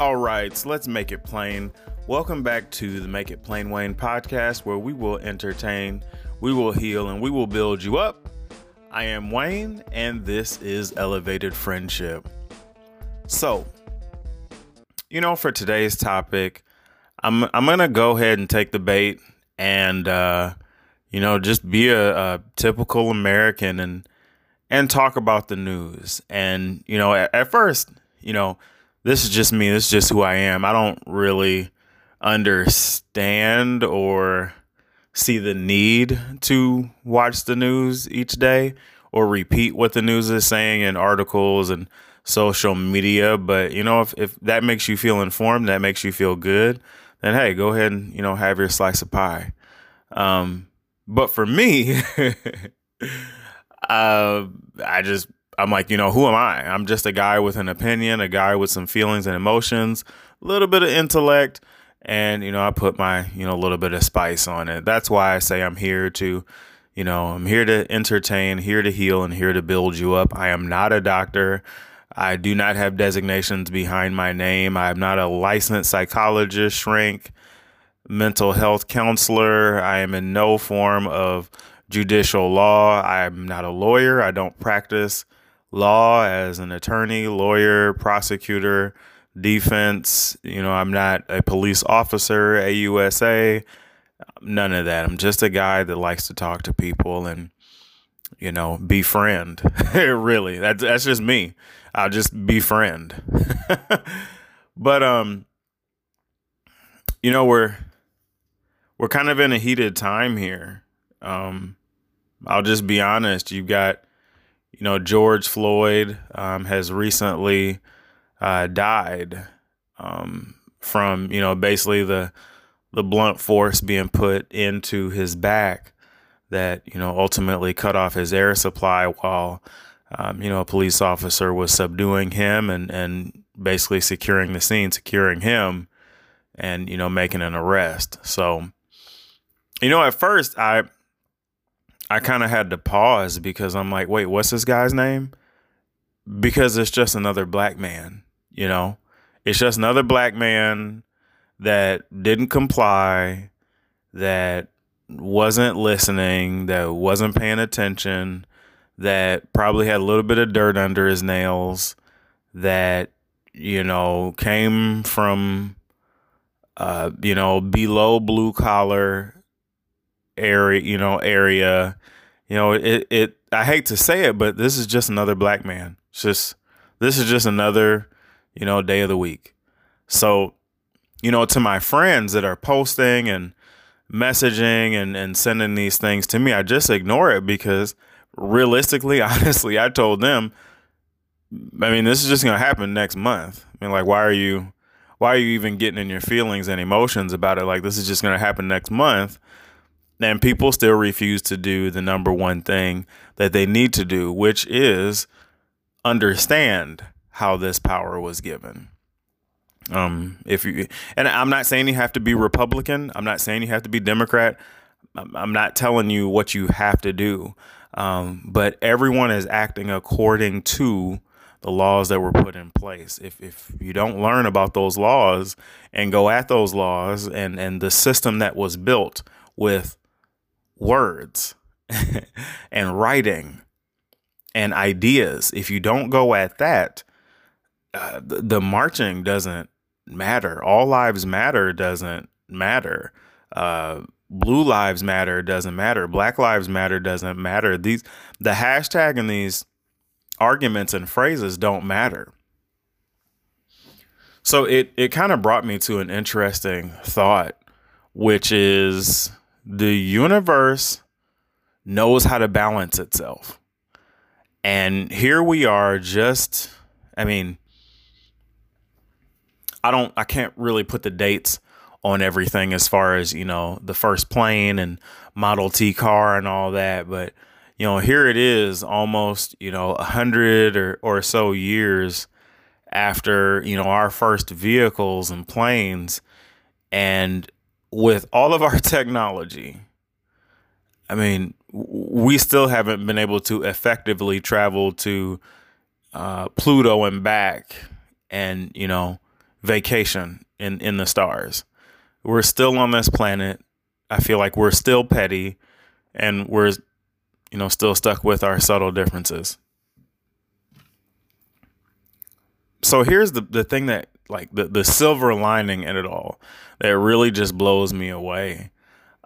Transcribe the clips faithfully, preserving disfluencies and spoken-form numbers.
All right, so let's make it plain. Welcome back to the Make It Plain Wayne podcast, where we will entertain, we will heal, and we will build you up. I am Wayne, and this is Elevated Friendship. So, you know, for today's topic, I'm I'm gonna go ahead and take the bait, and uh, you know, just be a, a typical American and and talk about the news. And you know, at, at first, you know. This is just me. This is just who I am. I don't really understand or see the need to watch the news each day or repeat what the news is saying in articles and social media. But, you know, if, if that makes you feel informed, that makes you feel good, then, hey, go ahead and, you know, have your slice of pie. Um, but for me, uh, I just... I'm like, you know, who am I? I'm just a guy with an opinion, a guy with some feelings and emotions, a little bit of intellect. And, you know, I put my, you know, a little bit of spice on it. That's why I say I'm here to, you know, I'm here to entertain, here to heal, and here to build you up. I am not a doctor. I do not have designations behind my name. I'm not a licensed psychologist, shrink, mental health counselor. I am in no form of judicial law. I'm not a lawyer. I don't practice law as an attorney, lawyer, prosecutor, defense. You know, I'm not a police officer, A U S A, none of that. I'm just a guy that likes to talk to people and, you know, befriend. Really, that's, that's just me. I'll just befriend. But, um, you know, we're, we're kind of in a heated time here. Um, I'll just be honest. You've got, you know, George Floyd um, has recently uh, died um, from, you know, basically the the blunt force being put into his back that, you know, ultimately cut off his air supply while, um, you know, a police officer was subduing him and, and basically securing the scene, securing him and, you know, making an arrest. So, you know, at first I... I kind of had to pause because I'm like, wait, what's this guy's name? Because it's just another black man, you know? It's just another black man that didn't comply, that wasn't listening, that wasn't paying attention, that probably had a little bit of dirt under his nails, that, you know, came from, uh, you know, below blue collar area, you know, area, you know, it, it, I hate to say it, but this is just another black man. It's just, this is just another, you know, day of the week. So, you know, to my friends that are posting and messaging and, and sending these things to me, I just ignore it because realistically, honestly, I told them, I mean, this is just going to happen next month. I mean, like, why are you, why are you even getting in your feelings and emotions about it? Like, this is just going to happen next month. And people still refuse to do the number one thing that they need to do, which is understand how this power was given. Um, if you, and I'm not saying you have to be Republican. I'm not saying you have to be Democrat. I'm not telling you what you have to do. Um, but everyone is acting according to the laws that were put in place. If if you don't learn about those laws and go at those laws and, and the system that was built with words and writing and ideas. If you don't go at that, uh, the, the marching doesn't matter. All lives matter doesn't matter. Uh, blue lives matter doesn't matter. Black lives matter doesn't matter. These the hashtag and these arguments and phrases don't matter. So it it kind of brought me to an interesting thought, which is the universe knows how to balance itself. And here we are just, I mean, I don't, I can't really put the dates on everything as far as, you know, the first plane and Model T car and all that. But, you know, here it is almost, you know, a hundred or, or so years after, you know, our first vehicles and planes. And with all of our technology, I mean, we still haven't been able to effectively travel to uh, Pluto and back and, you know, vacation in, in the stars. We're still on this planet. I feel like we're still petty, and we're, you know, still stuck with our subtle differences. So here's the, the thing that, like, the, the silver lining in it all that really just blows me away.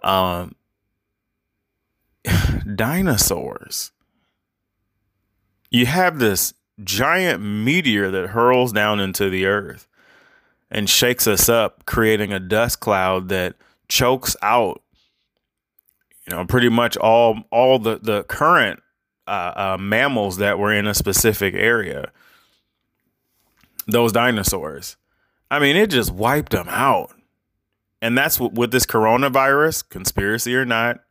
Um, dinosaurs. You have this giant meteor that hurls down into the earth and shakes us up, creating a dust cloud that chokes out, you know, pretty much all all the the current uh, uh, mammals that were in a specific area. Those dinosaurs, I mean, it just wiped them out, and that's what with this coronavirus, conspiracy or not.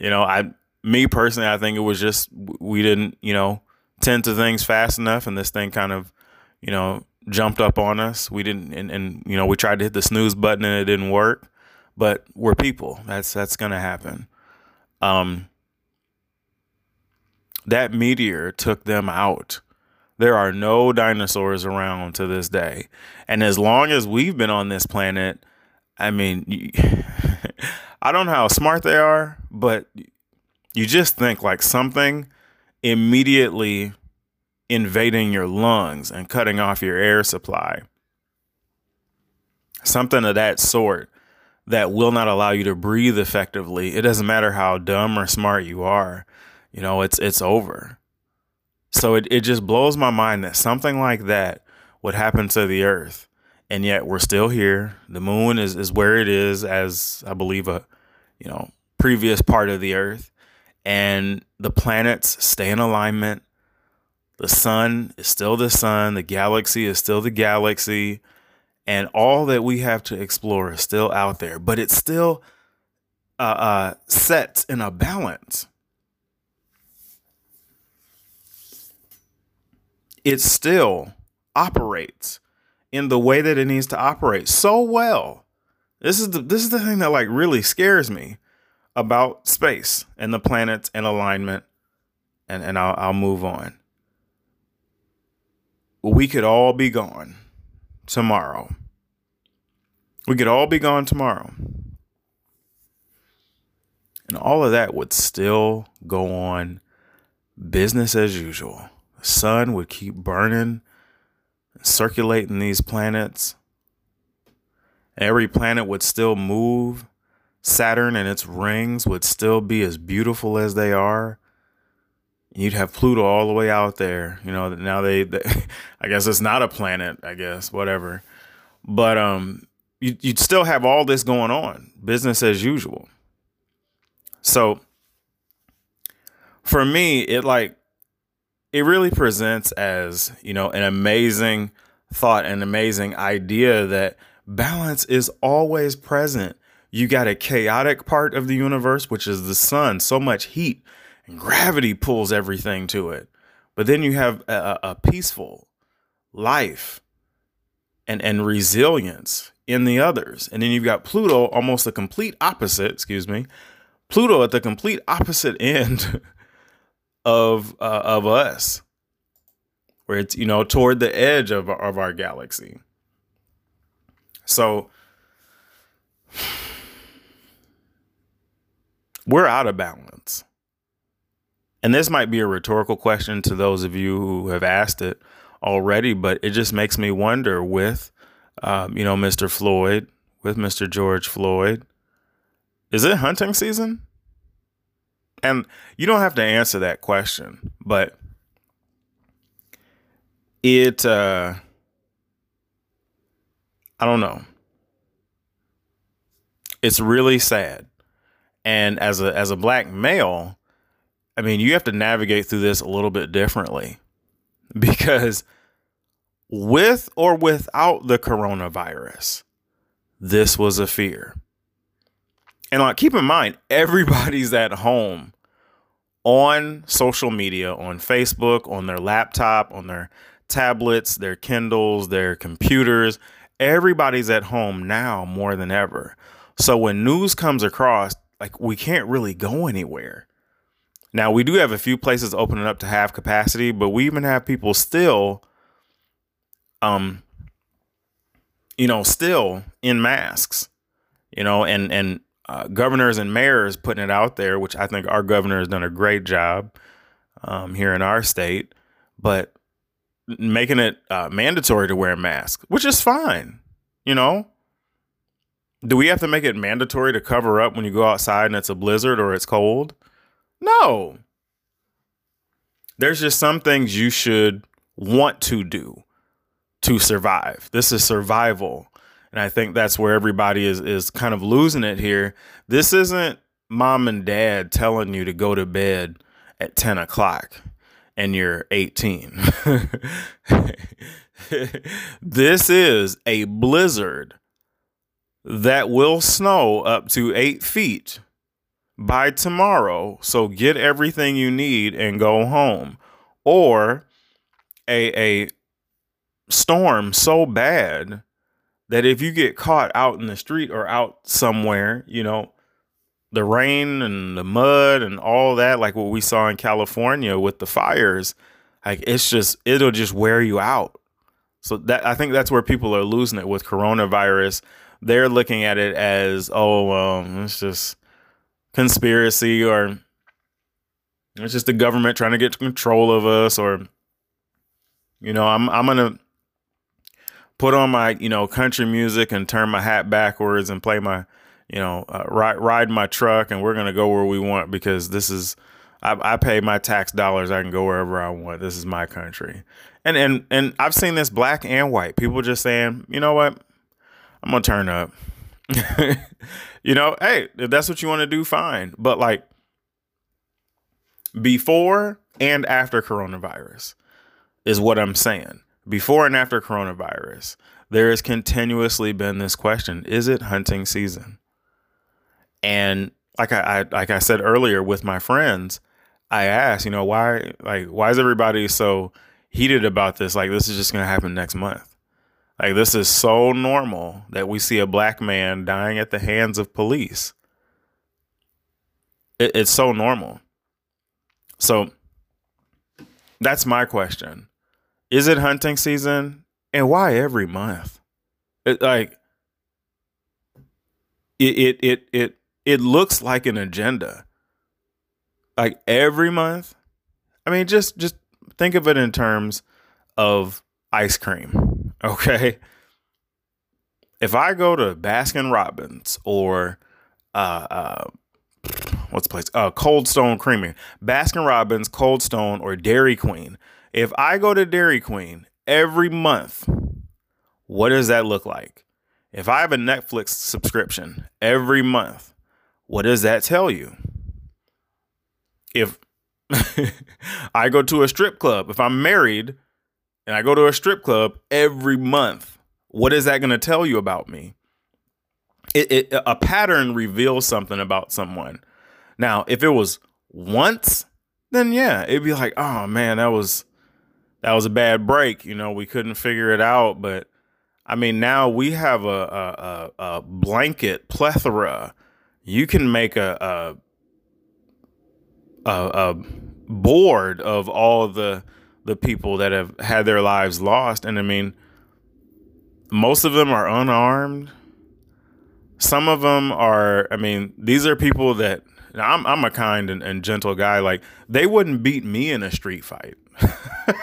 you know, I me personally, I think it was just we didn't, you know, tend to things fast enough, and this thing kind of, you know, jumped up on us. We didn't, and, and you know, we tried to hit the snooze button and it didn't work. But we're people. That's that's gonna happen. Um, that meteor took them out. There are no dinosaurs around to this day. And as long as we've been on this planet, I mean, I don't know how smart they are, but you just think like something immediately invading your lungs and cutting off your air supply. Something of that sort. That will not allow you to breathe effectively. It doesn't matter how dumb or smart you are. You know, it's it's over. So it, it just blows my mind that something like that would happen to the earth. And yet we're still here. The moon is, is where it is, as I believe a, you know, previous part of the earth. And the planets stay in alignment. The sun is still the sun. The galaxy is still the galaxy. And all that we have to explore is still out there, but it's still uh, uh, set in a balance. It still operates in the way that it needs to operate so well. This is the this is the thing that like really scares me about space and the planets and alignment. And and I'll, I'll move on. We could all be gone. Tomorrow. We could all be gone tomorrow. And all of that would still go on business as usual. The sun would keep burning and circulating these planets. Every planet would still move. Saturn and its rings would still be as beautiful as they are. You'd have Pluto all the way out there. You know, now they, they I guess it's not a planet, I guess, whatever. But um, you, you'd still have all this going on, business as usual. So for me, it like, it really presents as, you know, an amazing thought, an amazing idea that balance is always present. You got a chaotic part of the universe, which is the sun, so much heat. And gravity pulls everything to it. But then you have a, a peaceful life and, and resilience in the others. And then you've got Pluto, almost the complete opposite, excuse me, Pluto at the complete opposite end of uh, of us, where it's, you know, toward the edge of, of our galaxy. So we're out of balance. And this might be a rhetorical question to those of you who have asked it already, but it just makes me wonder with, um, you know, Mister Floyd, with Mister George Floyd, is it hunting season? And you don't have to answer that question, but it, uh, I don't know. It's really sad. And as a, as a black male, I mean, you have to navigate through this a little bit differently because with or without the coronavirus, this was a fear. And like, keep in mind, everybody's at home on social media, on Facebook, on their laptop, on their tablets, their Kindles, their computers. Everybody's at home now more than ever. So when news comes across, like we can't really go anywhere. Now, we do have a few places opening up to half capacity, but we even have people still um, you know, still in masks, you know, and, and uh, governors and mayors putting it out there, which I think our governor has done a great job um, here in our state, but making it uh, mandatory to wear a mask, which is fine. You know, do we have to make it mandatory to cover up when you go outside and it's a blizzard or it's cold? No. There's just some things you should want to do to survive. This is survival. And I think that's where everybody is, is kind of losing it here. This isn't mom and dad telling you to go to bed at ten o'clock and you're eighteen. This is a blizzard that will snow up to eight feet by tomorrow. So get everything you need and go home. Or a, a storm so bad that if you get caught out in the street or out somewhere, you know, the rain and the mud and all that, like what we saw in California with the fires, like it's just, it'll just wear you out. So that, I think that's where people are losing it with coronavirus. They're looking at it as, oh, well, it's just conspiracy, or it's just the government trying to get control of us, or, you know, I'm I'm going to put on my, you know, country music and turn my hat backwards and play my, you know, uh, ride, ride my truck, and we're going to go where we want because this is, I, I pay my tax dollars. I can go wherever I want. This is my country. And, and, and I've seen this, black and white, people just saying, you know what? I'm going to turn up, you know, hey, if that's what you want to do, fine. But like before and after coronavirus is what I'm saying. Before and after coronavirus, there has continuously been this question. Is it hunting season? And like I, I like I said earlier with my friends, I asked, you know, why, like, why is everybody so heated about this? Like, this is just going to happen next month. Like, this is so normal that we see a black man dying at the hands of police. It, it's so normal. So that's my question. Is it hunting season? And why every month? It, like, it, it, it, it, it looks like an agenda. Like every month. I mean, just, just think of it in terms of ice cream. Okay, if I go to Baskin Robbins or uh, uh, what's the place? Uh, Cold Stone Creamery, Baskin Robbins, Cold Stone, or Dairy Queen. If I go to Dairy Queen every month, what does that look like? If I have a Netflix subscription every month, what does that tell you? If I go to a strip club, if I'm married, and I go to a strip club every month, what is that going to tell you about me? It, it, a pattern reveals something about someone. Now, if it was once, then yeah, it'd be like, oh man, that was, that was a bad break. You know, we couldn't figure it out. But I mean, now we have a, a, a, a blanket plethora. You can make a, a, a, a board of all the, the people that have had their lives lost. And I mean, most of them are unarmed. Some of them are, I mean, these are people that, I'm I'm a kind and, and gentle guy. Like, they wouldn't beat me in a street fight. And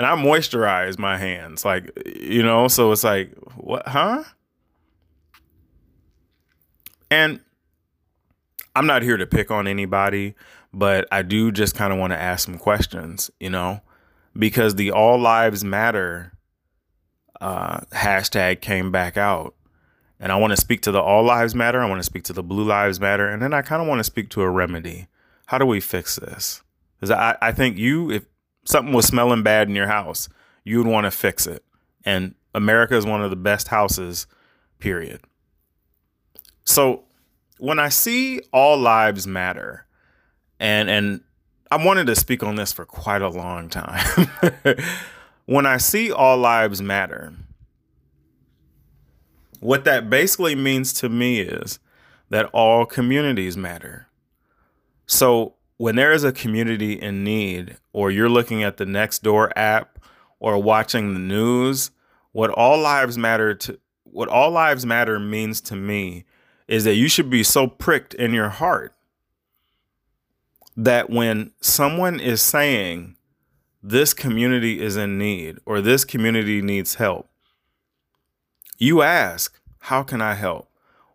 I moisturize my hands. Like, you know, so it's like, what, huh? And I'm not here to pick on anybody, but I do just kind of want to ask some questions, you know, because the All Lives Matter uh, hashtag came back out. And I want to speak to the All Lives Matter. I want to speak to the Blue Lives Matter. And then I kind of want to speak to a remedy. How do we fix this? Because I, I think you, if something was smelling bad in your house, you would want to fix it. And America is one of the best houses, period. So when I see All Lives Matter, And and I wanted to speak on this for quite a long time. When I see All Lives Matter, what that basically means to me is that all communities matter. So when there is a community in need, or you're looking at the Nextdoor app or watching the news, what all lives matter to what all lives matter means to me is that you should be so pricked in your heart that when someone is saying this community is in need or this community needs help, you ask, how can I help?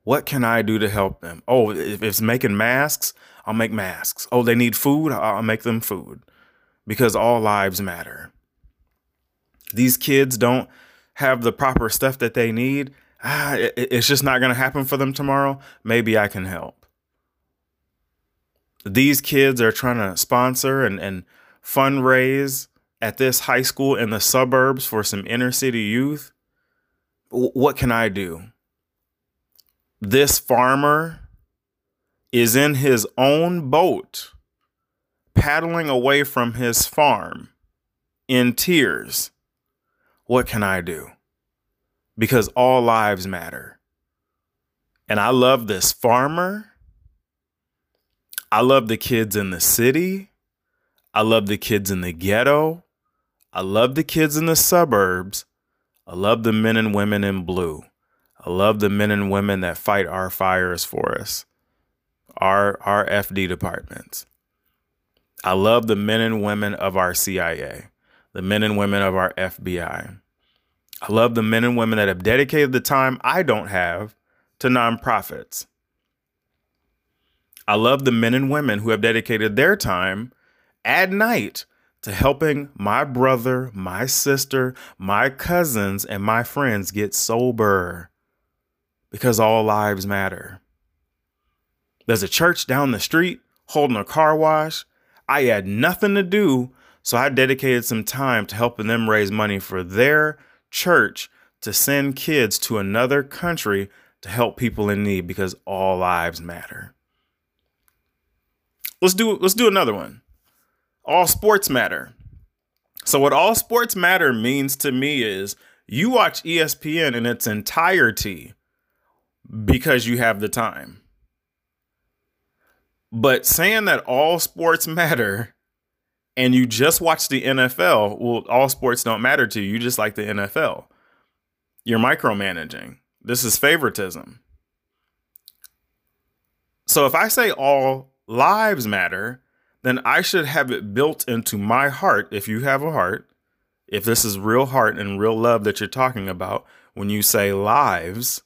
What can I do to help them? Oh, if it's making masks, I'll make masks. Oh, they need food, I'll make them food. Because all lives matter. These kids don't have the proper stuff that they need. Ah, it's just not going to happen for them tomorrow. Maybe I can help. These kids are trying to sponsor and, and fundraise at this high school in the suburbs for some inner city youth. What can I do? This farmer is in his own boat, paddling away from his farm in tears. What can I do? Because all lives matter. And I love this farmer. I love the kids in the city. I love the kids in the ghetto. I love the kids in the suburbs. I love the men and women in blue. I love the men and women that fight our fires for us, our, our F D departments. I love the men and women of our C I A, the men and women of our F B I. I love the men and women that have dedicated the time I don't have to nonprofits. I love the men and women who have dedicated their time at night to helping my brother, my sister, my cousins, and my friends get sober. Because all lives matter. There's a church down the street holding a car wash. I had nothing to do, so I dedicated some time to helping them raise money for their church to send kids to another country to help people in need because all lives matter. Let's do let's do another one. All sports matter. So what all sports matter means to me is you watch E S P N in its entirety because you have the time. But saying that all sports matter and you just watch the N F L, well, all sports don't matter to you. You just like the N F L. You're micromanaging. This is favoritism. So if I say all lives matter, then I should have it built into my heart. If you have a heart, if this is real heart and real love that you're talking about, when you say lives.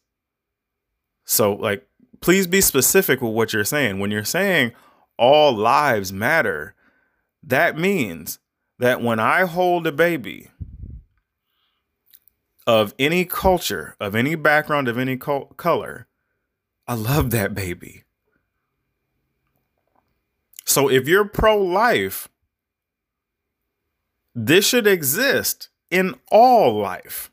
So, like, please be specific with what you're saying. When you're saying all lives matter, that means that when I hold a baby of any culture, of any background, of any co- color, I love that baby. So if you're pro-life, this should exist in all life.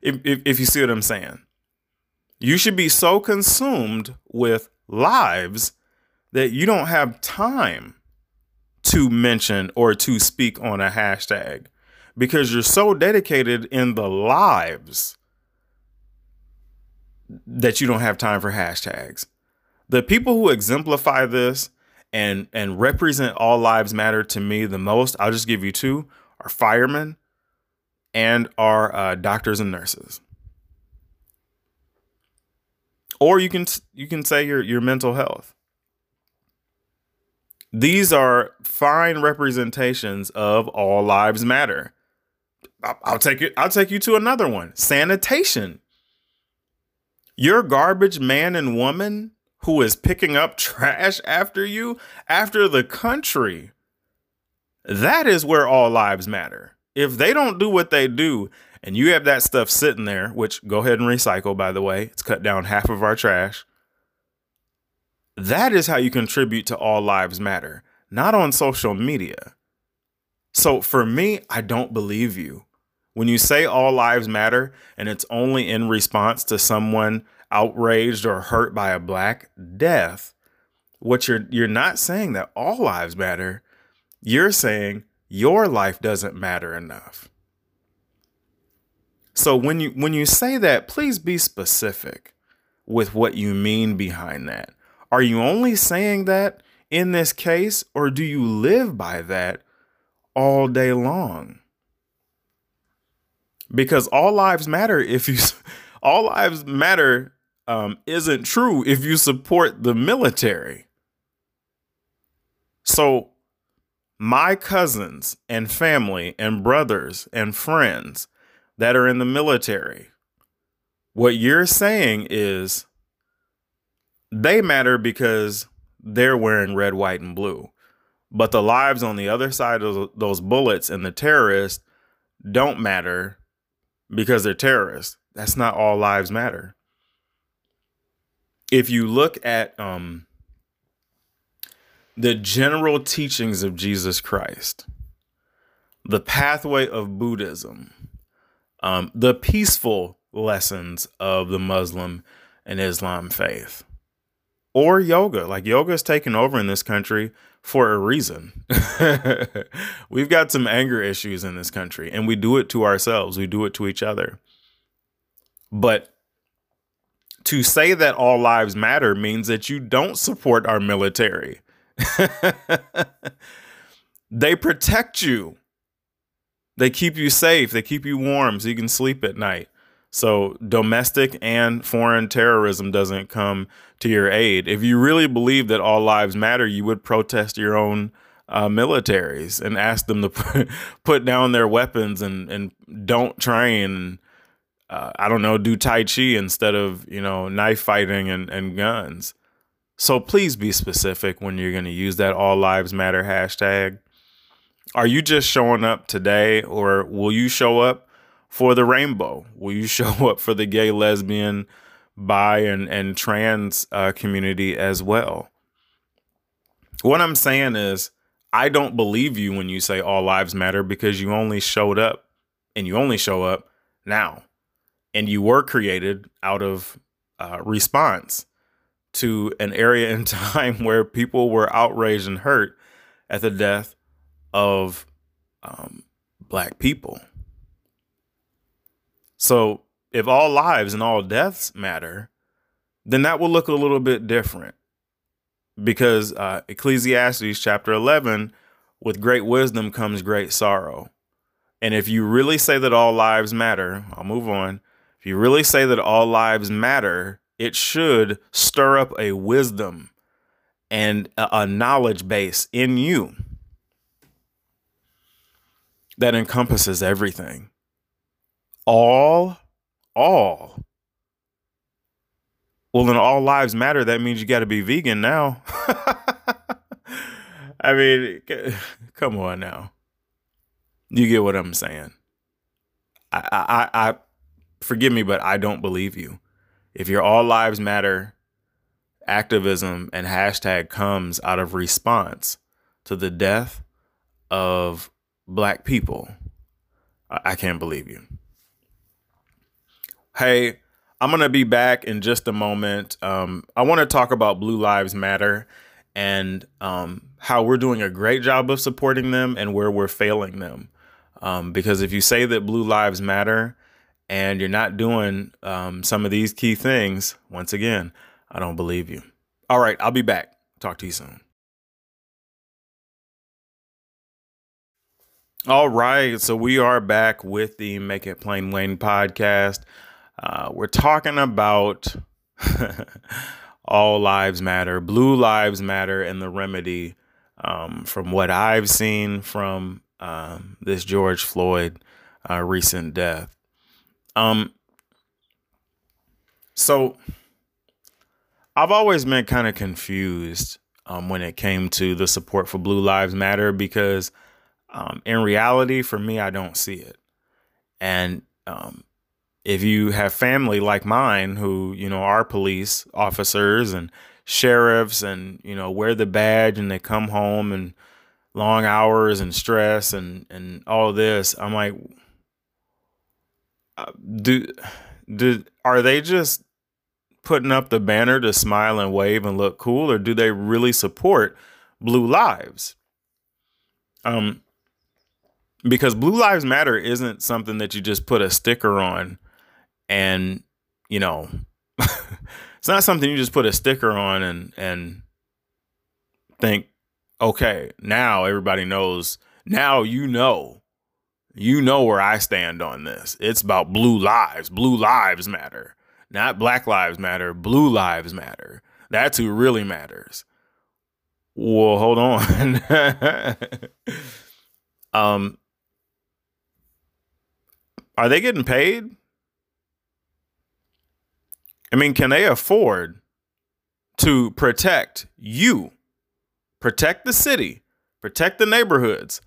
if, if, if you see what I'm saying. You should be so consumed with lives that you don't have time to mention or to speak on a hashtag because you're so dedicated in the lives that you don't have time for hashtags. The people who exemplify this and, and represent all lives matter to me the most, I'll just give you two, are firemen and are uh, doctors and nurses. Or you can you can say your, your mental health. These are fine representations of all lives matter. I'll take it. I'll take you to another one. Sanitation. Your garbage man and woman who is picking up trash after you, after the country. That is where all lives matter. If they don't do what they do, and you have that stuff sitting there, which go ahead and recycle, by the way, it's cut down half of our trash. That is how you contribute to all lives matter, not on social media. So for me, I don't believe you. When you say all lives matter and it's only in response to someone outraged or hurt by a black death, what you're you're not saying that all lives matter. You're saying your life doesn't matter enough. So when you when you say that, please be specific with what you mean behind that. Are you only saying that in this case, or do you live by that all day long? because all lives matter. If you all lives matter um, isn't true if you support the military. So my cousins and family and brothers and friends that are in the military, what you're saying is they matter because they're wearing red, white, and blue. But the lives on the other side of those bullets and the terrorists don't matter because they're terrorists. That's not all lives matter. If you look at um, the general teachings of Jesus Christ, the pathway of Buddhism, um, the peaceful lessons of the Muslim and Islam faith, or yoga, like yoga is taken over in this country for a reason. We've got some anger issues in this country, and we do it to ourselves. We do it to each other. But to say that all lives matter means that you don't support our military. They protect you. They keep you safe. They keep you warm so you can sleep at night. So domestic and foreign terrorism doesn't come to your aid. If you really believe that all lives matter, you would protest your own uh, militaries and ask them to put, put down their weapons and, and don't train. Uh, I don't know, do Tai Chi instead of, you know, knife fighting and, and guns. So please be specific when you're going to use that all lives matter hashtag. Are you just showing up today, or will you show up for the rainbow? Will you show up for the gay, lesbian, bi, and, and trans uh, community as well? What I'm saying is, I don't believe you when you say all lives matter, because you only showed up, and you only show up now. And you were created out of uh, response to an area in time where people were outraged and hurt at the death of um, black people. So if all lives and all deaths matter, then that will look a little bit different, because uh, Ecclesiastes chapter eleven, with great wisdom comes great sorrow. And if you really say that all lives matter, I'll move on. If you really say that all lives matter, it should stir up a wisdom and a knowledge base in you that encompasses everything. All, all. Well, then all lives matter. That means you got to be vegan now. I mean, come on now. You get what I'm saying. I, I, I, forgive me, but I don't believe you. If your all lives matter activism and hashtag comes out of response to the death of black people, I, I can't believe you. Hey, I'm going to be back in just a moment. Um, I want to talk about Blue Lives Matter and um, how we're doing a great job of supporting them and where we're failing them. Um, because if you say that Blue Lives Matter and you're not doing um, some of these key things, once again, I don't believe you. All right, I'll be back. Talk to you soon. All right, so we are back with the Make It Plain Wayne podcast. Uh, we're talking about all lives matter, blue lives matter, and the remedy um, from what I've seen from um, this George Floyd uh, recent death. Um, so I've always been kind of confused um, when it came to the support for Blue Lives Matter, because um, in reality, for me, I don't see it. And um, if you have family like mine who, you know, are police officers and sheriffs and, you know, wear the badge and they come home and long hours and stress and, and all this, I'm like, do, do, are they just putting up the banner to smile and wave and look cool? Or do they really support Blue Lives? Um, because Blue Lives Matter isn't something that you just put a sticker on. And, you know, it's not something you just put a sticker on and and think, OK, now everybody knows. Now, you know, You know where I stand on this. It's about blue lives. Blue lives matter. Not black lives matter. Blue lives matter. That's who really matters. Well, hold on. um, are they getting paid? I mean, can they afford to protect you, protect the city, protect the neighborhoods,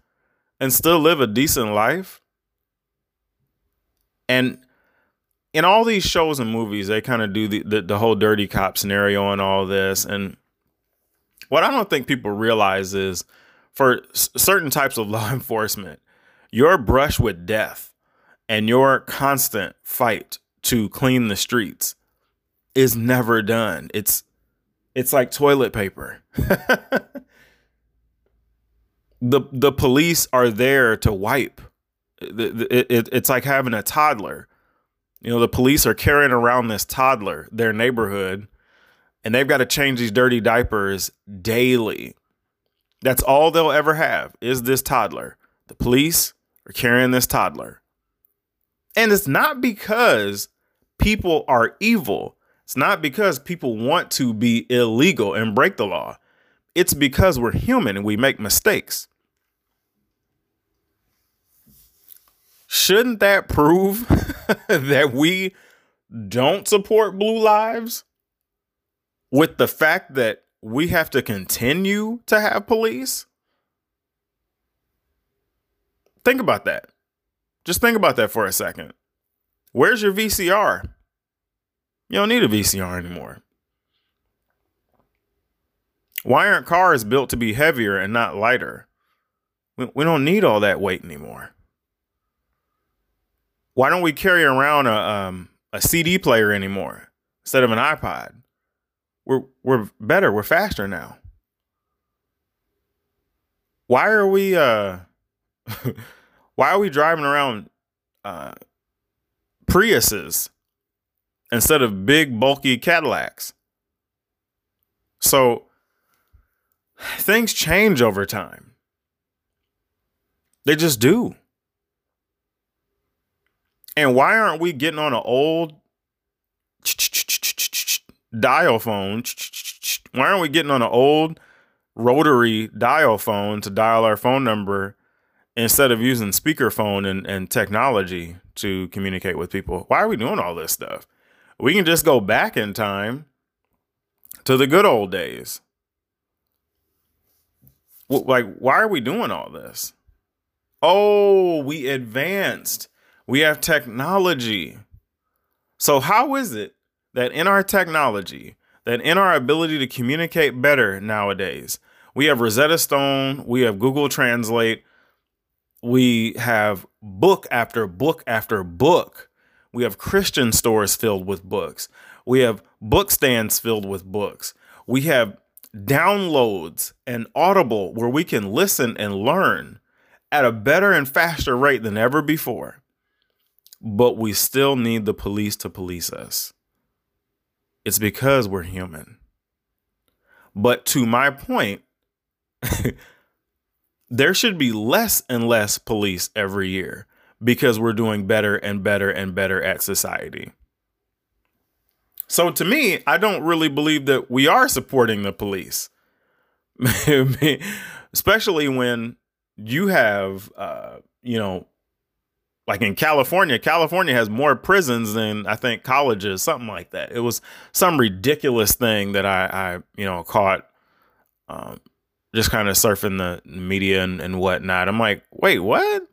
and still live a decent life? And in all these shows and movies, they kind of do the, the, the whole dirty cop scenario and all this. And what I don't think people realize is for s- certain types of law enforcement, your brush with death and your constant fight to clean the streets is never done. It's it's like toilet paper. The the police are there to wipe. It, it, it, it's like having a toddler. You know, the police are carrying around this toddler, their neighborhood, and they've got to change these dirty diapers daily. That's all they'll ever have is this toddler. The police are carrying this toddler. And it's not because people are evil. It's not because people want to be illegal and break the law. It's because we're human and we make mistakes. Shouldn't that prove that we don't support blue lives with the fact that we have to continue to have police? Think about that. Just think about that for a second. Where's your V C R? You don't need a V C R anymore. Why aren't cars built to be heavier and not lighter? We, we don't need all that weight anymore. Why don't we carry around a um, a C D player anymore instead of an iPod? We're we're better. We're faster now. Why are we uh why are we driving around uh, Priuses instead of big bulky Cadillacs? So things change over time. They just do. And why aren't we getting on an old dial phone? Why aren't we getting on an old rotary dial phone to dial our phone number instead of using speakerphone and, and technology to communicate with people? Why are we doing all this stuff? We can just go back in time to the good old days. Like, why are we doing all this? Oh, we advanced. We have technology. So how is it that in our technology, that in our ability to communicate better nowadays, we have Rosetta Stone, we have Google Translate, we have book after book after book. We have Christian stores filled with books. We have book stands filled with books. We have downloads and Audible where we can listen and learn at a better and faster rate than ever before. But we still need the police to police us. It's because we're human. But to my point, there should be less and less police every year because we're doing better and better and better at society. So to me, I don't really believe that we are supporting the police, especially when you have, uh, you know, like in California, California has more prisons than I think colleges, something like that. It was some ridiculous thing that I, I you know, caught um, just kind of surfing the media and, and whatnot. I'm like, wait, what?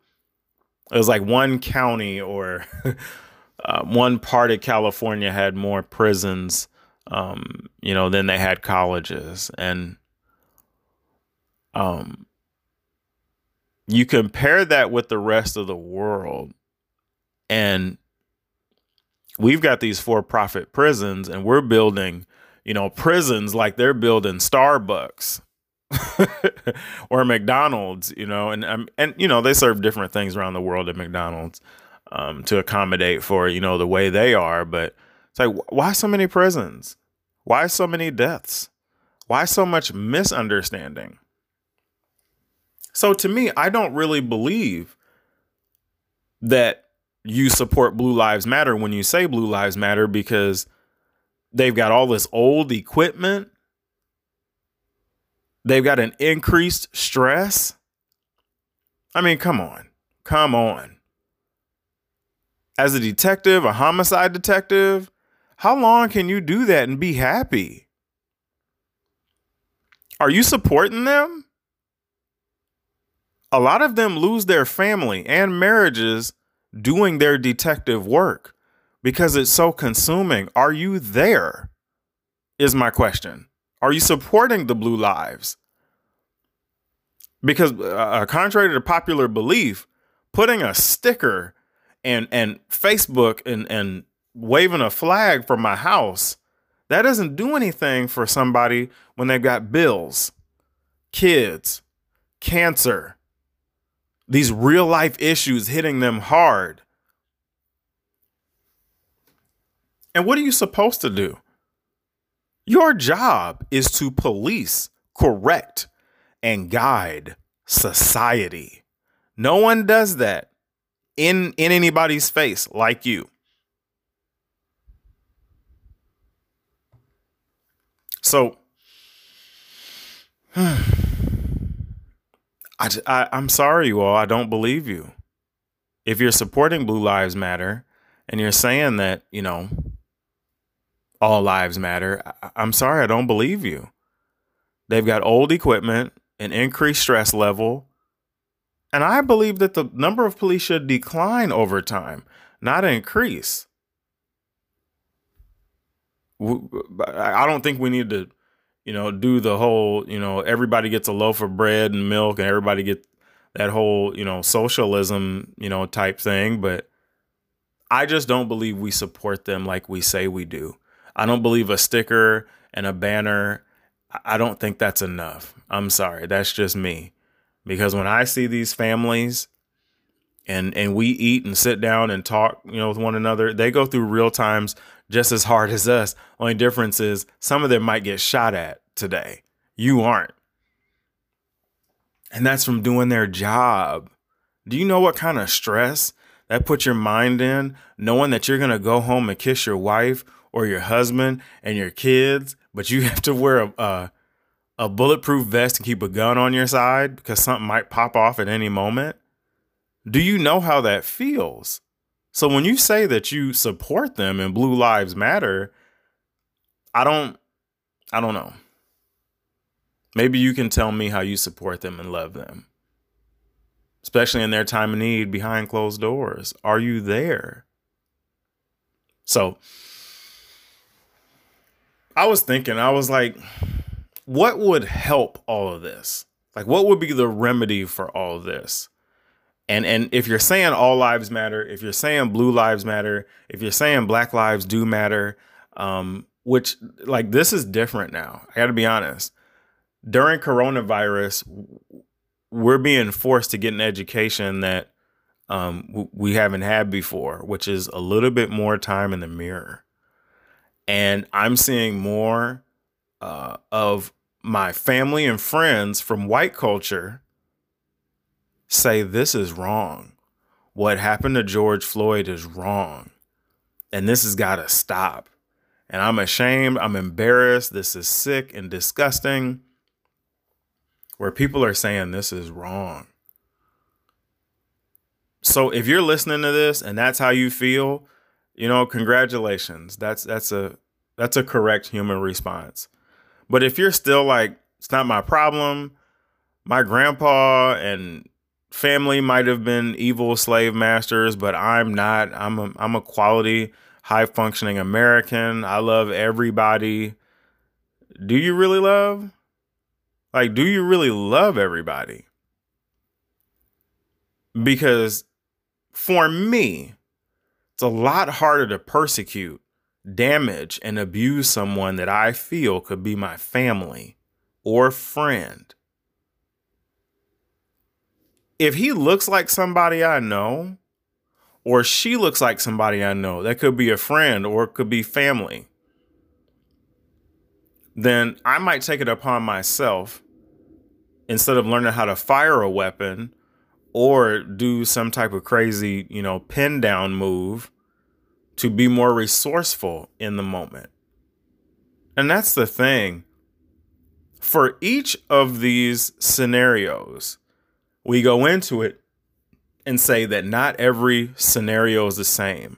It was like one county or uh, one part of California had more prisons, um, you know, than they had colleges. And um. You compare that with the rest of the world, and we've got these for-profit prisons, and we're building, you know, prisons like they're building Starbucks or McDonald's, you know, and, um, and, you know, they serve different things around the world at McDonald's um, to accommodate for, you know, the way they are. But it's like, why so many prisons? Why so many deaths? Why so much misunderstanding? So to me, I don't really believe that you support Blue Lives Matter when you say Blue Lives Matter, because they've got all this old equipment. They've got an increased stress. I mean, come on, come on. As a detective, a homicide detective, how long can you do that and be happy? Are you supporting them? A lot of them lose their family and marriages doing their detective work because it's so consuming. Are you there? Is my question. Are you supporting the Blue Lives? Because uh, contrary to popular belief, putting a sticker and and Facebook and, and waving a flag for my house, that doesn't do anything for somebody when they've got bills, kids, cancer, these real life issues hitting them hard. And what are you supposed to do? Your job is to police, correct, and guide society. No one does that in, in anybody's face like you. So I, I, I'm sorry, you all. I don't believe you. If you're supporting Blue Lives Matter and you're saying that, you know, all lives matter, I, I'm sorry, I don't believe you. They've got old equipment, an increased stress level. And I believe that the number of police should decline over time, not increase. I don't think we need to, you know, do the whole, you know, everybody gets a loaf of bread and milk and everybody gets that whole, you know, socialism, you know, type thing. But I just don't believe we support them like we say we do. I don't believe a sticker and a banner, I don't think that's enough. I'm sorry. That's just me. Because when I see these families and and we eat and sit down and talk, you know, with one another, they go through real times just as hard as us. Only difference is some of them might get shot at today. You aren't. And that's from doing their job. Do you know what kind of stress that puts your mind in, knowing that you're going to go home and kiss your wife or your husband and your kids, but you have to wear a, a, a bulletproof vest and keep a gun on your side because something might pop off at any moment? Do you know how that feels? So when you say that you support them and Blue Lives Matter, I don't, I don't know. Maybe you can tell me how you support them and love them, especially in their time of need behind closed doors. Are you there? So I was thinking, I was like, what would help all of this? Like, what would be the remedy for all of this? And and if you're saying all lives matter, if you're saying Blue Lives Matter, if you're saying Black lives do matter, um, which like this is different now. I got to be honest. During coronavirus, we're being forced to get an education that um, we haven't had before, which is a little bit more time in the mirror. And I'm seeing more uh, of my family and friends from white culture say this is wrong. What happened to George Floyd is wrong. And this has got to stop. And I'm ashamed. I'm embarrassed. This is sick and disgusting. Where people are saying this is wrong. So if you're listening to this and that's how you feel, you know, congratulations. That's that's a that's a correct human response. But if you're still like, it's not my problem. My grandpa and family might have been evil slave masters, but I'm not. I'm a, I'm a quality, high-functioning American. I love everybody. Do you really love? Like, do you really love everybody? Because for me, it's a lot harder to persecute, damage, and abuse someone that I feel could be my family or friend. If he looks like somebody I know, or she looks like somebody I know, that could be a friend or it could be family, then I might take it upon myself, instead of learning how to fire a weapon or do some type of crazy, you know, pin down move to be more resourceful in the moment. And that's the thing. For each of these scenarios, we go into it and say that not every scenario is the same.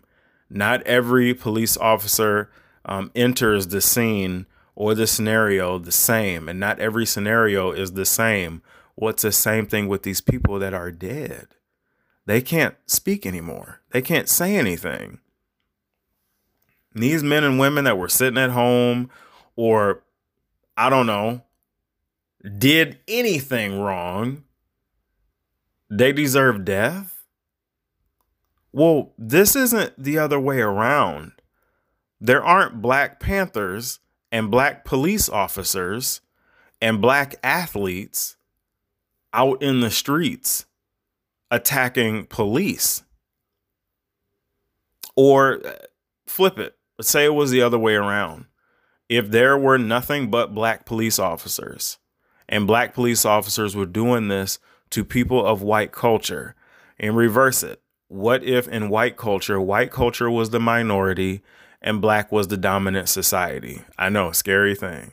Not every police officer um, enters the scene or the scenario the same. And not every scenario is the same. What's the same thing with these people that are dead? They can't speak anymore. They can't say anything. And these men and women that were sitting at home or, I don't know, did anything wrong, they deserve death? Well, this isn't the other way around. There aren't Black Panthers and Black police officers and Black athletes out in the streets attacking police. Or flip it. Let's say it was the other way around. If there were nothing but Black police officers and Black police officers were doing this to people of white culture, and reverse it. What if in white culture, white culture was the minority and Black was the dominant society? I know, scary thing.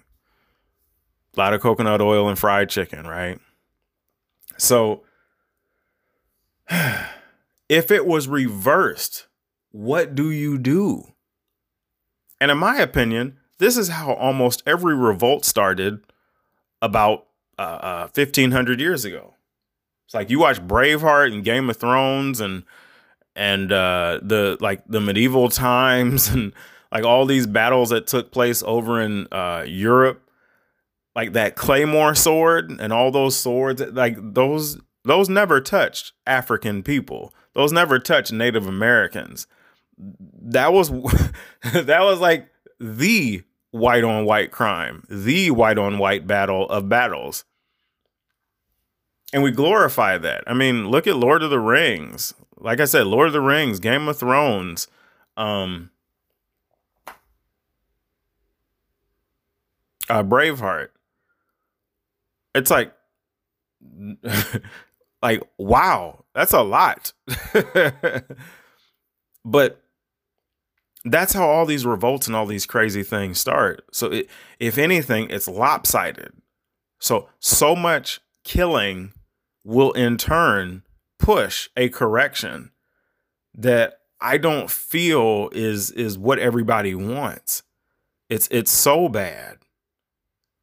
A lot of coconut oil and fried chicken, right? So if it was reversed, what do you do? And in my opinion, this is how almost every revolt started about uh, uh, fifteen hundred years ago. It's like you watch Braveheart and Game of Thrones and and uh, the like the medieval times and like all these battles that took place over in uh, Europe, like that claymore sword and all those swords, like those those never touched African people. Those never touched Native Americans. That was that was like the white on white crime, the white on white battle of battles. And we glorify that. I mean, look at Lord of the Rings. Like I said, Lord of the Rings, Game of Thrones. Um, uh, Braveheart. It's like, like, wow, that's a lot. But that's how all these revolts and all these crazy things start. So it, if anything, it's lopsided. So, so much killing will in turn push a correction that I don't feel is is what everybody wants. It's it's so bad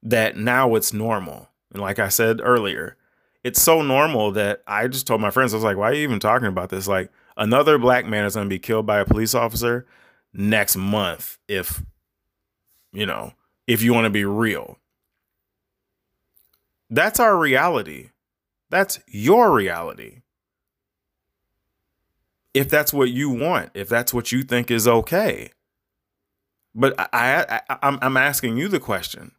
that now it's normal. And like I said earlier, it's so normal that I just told my friends, I was like, why are you even talking about this? Like, another Black man is going to be killed by a police officer next month if, you know, if you want to be real. That's our reality. That's your reality. If that's what you want, if that's what you think is okay. But I, I, I'm, I'm asking you the question.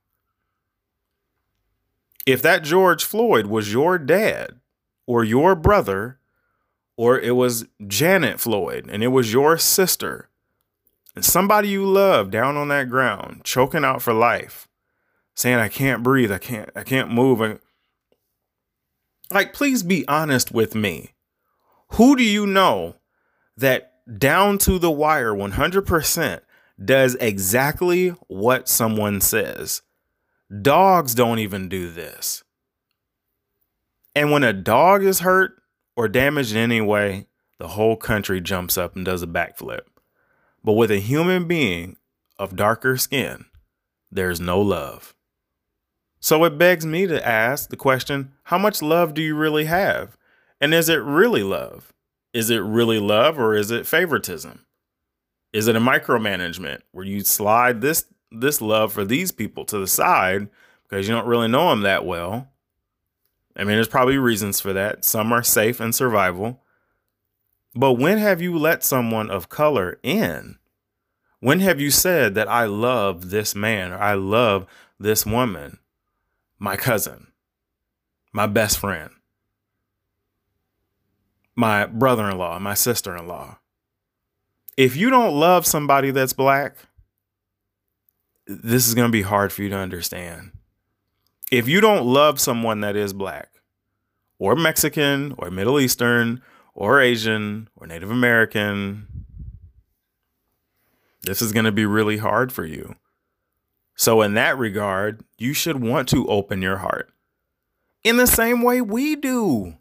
If that George Floyd was your dad or your brother, or it was Janet Floyd and it was your sister and somebody you love down on that ground, choking out for life, saying, I can't breathe. I can't, I can't move. And like, please be honest with me. Who do you know that down to the wire, one hundred percent does exactly what someone says? Dogs don't even do this. And when a dog is hurt or damaged in any way, the whole country jumps up and does a backflip. But with a human being of darker skin, there's no love. So it begs me to ask the question, how much love do you really have? And is it really love? Is it really love or is it favoritism? Is it a micromanagement where you slide this, this love for these people to the side because you don't really know them that well? I mean, there's probably reasons for that. Some are safe and survival. But when have you let someone of color in? When have you said that I love this man or I love this woman? My cousin, my best friend, my brother-in-law, my sister-in-law. If you don't love somebody that's Black, this is going to be hard for you to understand. If you don't love someone that is Black or Mexican or Middle Eastern or Asian or Native American, this is going to be really hard for you. So in that regard, you should want to open your heart in the same way we do.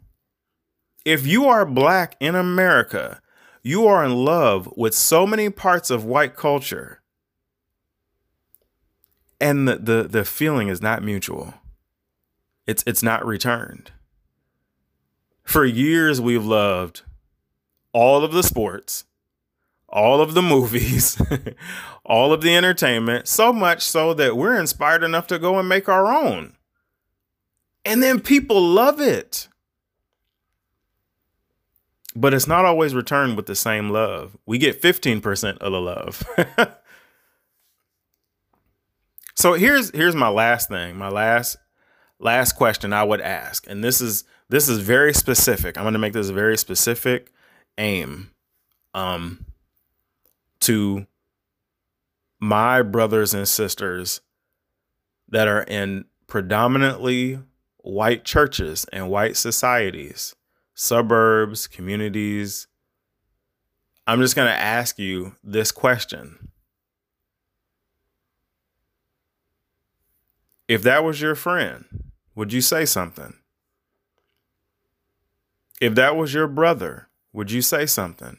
If you are Black in America, you are in love with so many parts of white culture, and the, the, the feeling is not mutual. It's, it's not returned. For years, we've loved all of the sports, all of the movies, all of the entertainment, so much so that we're inspired enough to go and make our own. And then people love it. But it's not always returned with the same love. We get fifteen percent of the love. So here's here's my last thing, my last last question I would ask. And this is this is very specific. I'm going to make this a very specific aim um, to my brothers and sisters that are in predominantly white churches and white societies, suburbs, communities. I'm just going to ask you this question. If that was your friend, would you say something? If that was your brother, would you say something?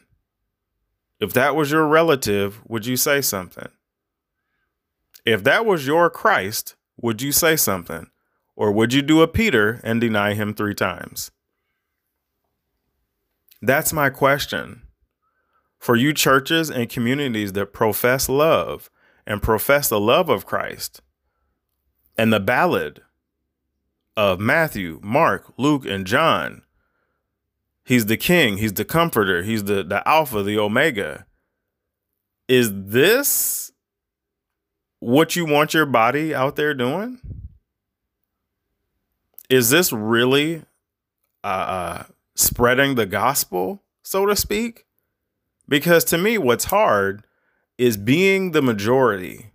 If that was your relative, would you say something? If that was your Christ, would you say something? Or would you do a Peter and deny him three times? That's my question. For you churches and communities that profess love and profess the love of Christ, and the ballad of Matthew, Mark, Luke, and John. He's the King. He's the Comforter. He's the, the Alpha, the Omega. Is this what you want your body out there doing? Is this really uh, spreading the gospel, so to speak? Because to me, what's hard is being the majority.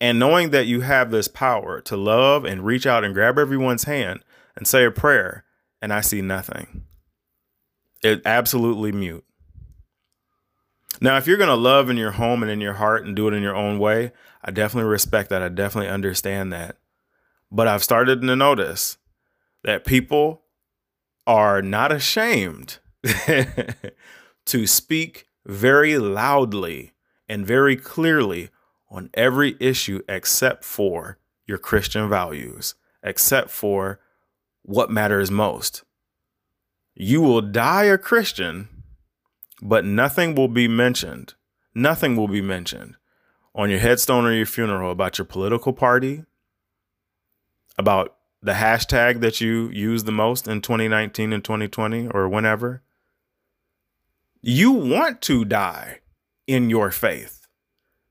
And knowing that you have this power to love and reach out and grab everyone's hand and say a prayer, and I see nothing. It absolutely mute. Now, if you're going to love in your home and in your heart and do it in your own way, I definitely respect that. I definitely understand that. But I've started to notice that people are not ashamed to speak very loudly and very clearly on every issue except for your Christian values, except for what matters most. You will die a Christian, but nothing will be mentioned. Nothing will be mentioned on your headstone or your funeral about your political party, about the hashtag that you used the most in twenty nineteen and twenty twenty or whenever. You want to die in your faith.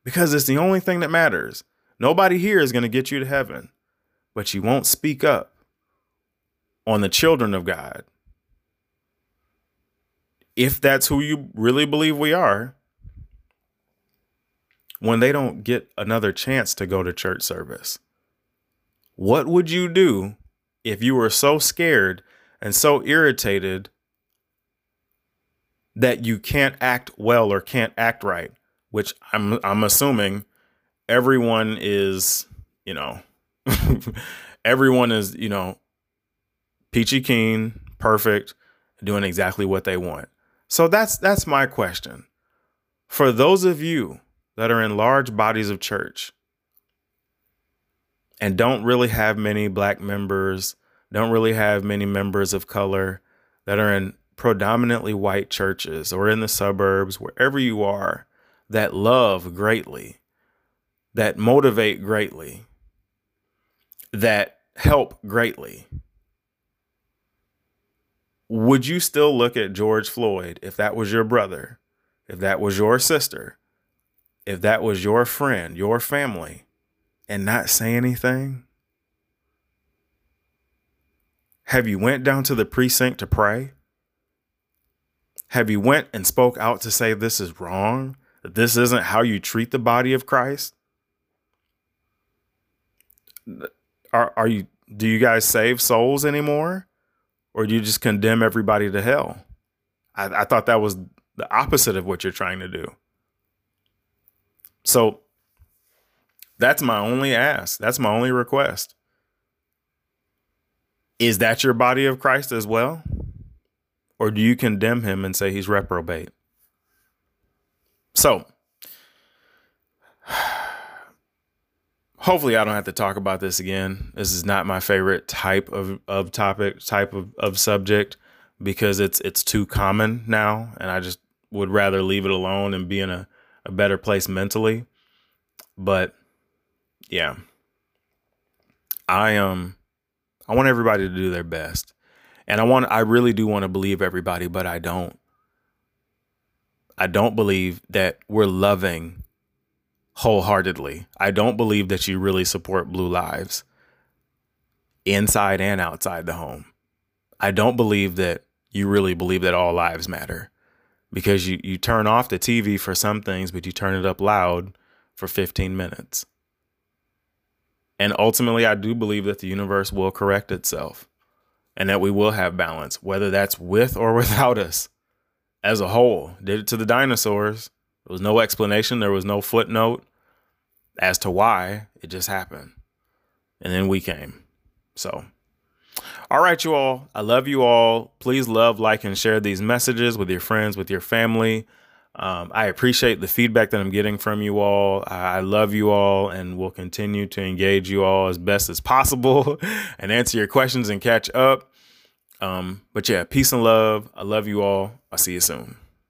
Because it's the only thing that matters. Nobody here is going to get you to heaven, but you won't speak up on the children of God. If that's who you really believe we are, when they don't get another chance to go to church service, what would you do if you were so scared and so irritated that you can't act well or can't act right? Which I'm I'm assuming everyone is, you know, everyone is, you know, peachy keen, perfect, doing exactly what they want. So that's that's my question. For those of you that are in large bodies of church and don't really have many Black members, don't really have many members of color that are in predominantly white churches or in the suburbs, wherever you are, that love greatly, that motivate greatly, that help greatly. Would you still look at George Floyd if that was your brother, if that was your sister, if that was your friend, your family, and not say anything? Have you went down to the precinct to pray? Have you went and spoke out to say this is wrong? This isn't how you treat the body of Christ. Are, are you, do you guys save souls anymore? or do you just condemn everybody to hell? I, I thought that was the opposite of what you're trying to do. So that's my only ask. That's my only request. Is that your body of Christ as well? Or do you condemn him and say he's reprobate? So hopefully I don't have to talk about this again. This is not my favorite type of, of topic, type of, of subject, because it's it's too common now. And I just would rather leave it alone and be in a, a better place mentally. But yeah, I um, I want everybody to do their best. And I want I really do want to believe everybody, but I don't. I don't believe that we're loving wholeheartedly. I don't believe that you really support blue lives inside and outside the home. I don't believe that you really believe that all lives matter, because you, you turn off the T V for some things, but you turn it up loud for fifteen minutes. And ultimately, I do believe that the universe will correct itself and that we will have balance, whether that's with or without us as a whole. Did it to the dinosaurs. There was no explanation. There was no footnote as to why. It just happened. And then we came. So, all right, you all. I love you all. Please love, like, and share these messages with your friends, with your family. Um, I appreciate the feedback that I'm getting from you all. I love you all and will continue to engage you all as best as possible and answer your questions and catch up. Um, but yeah, peace and love. I love you all. I'll see you soon.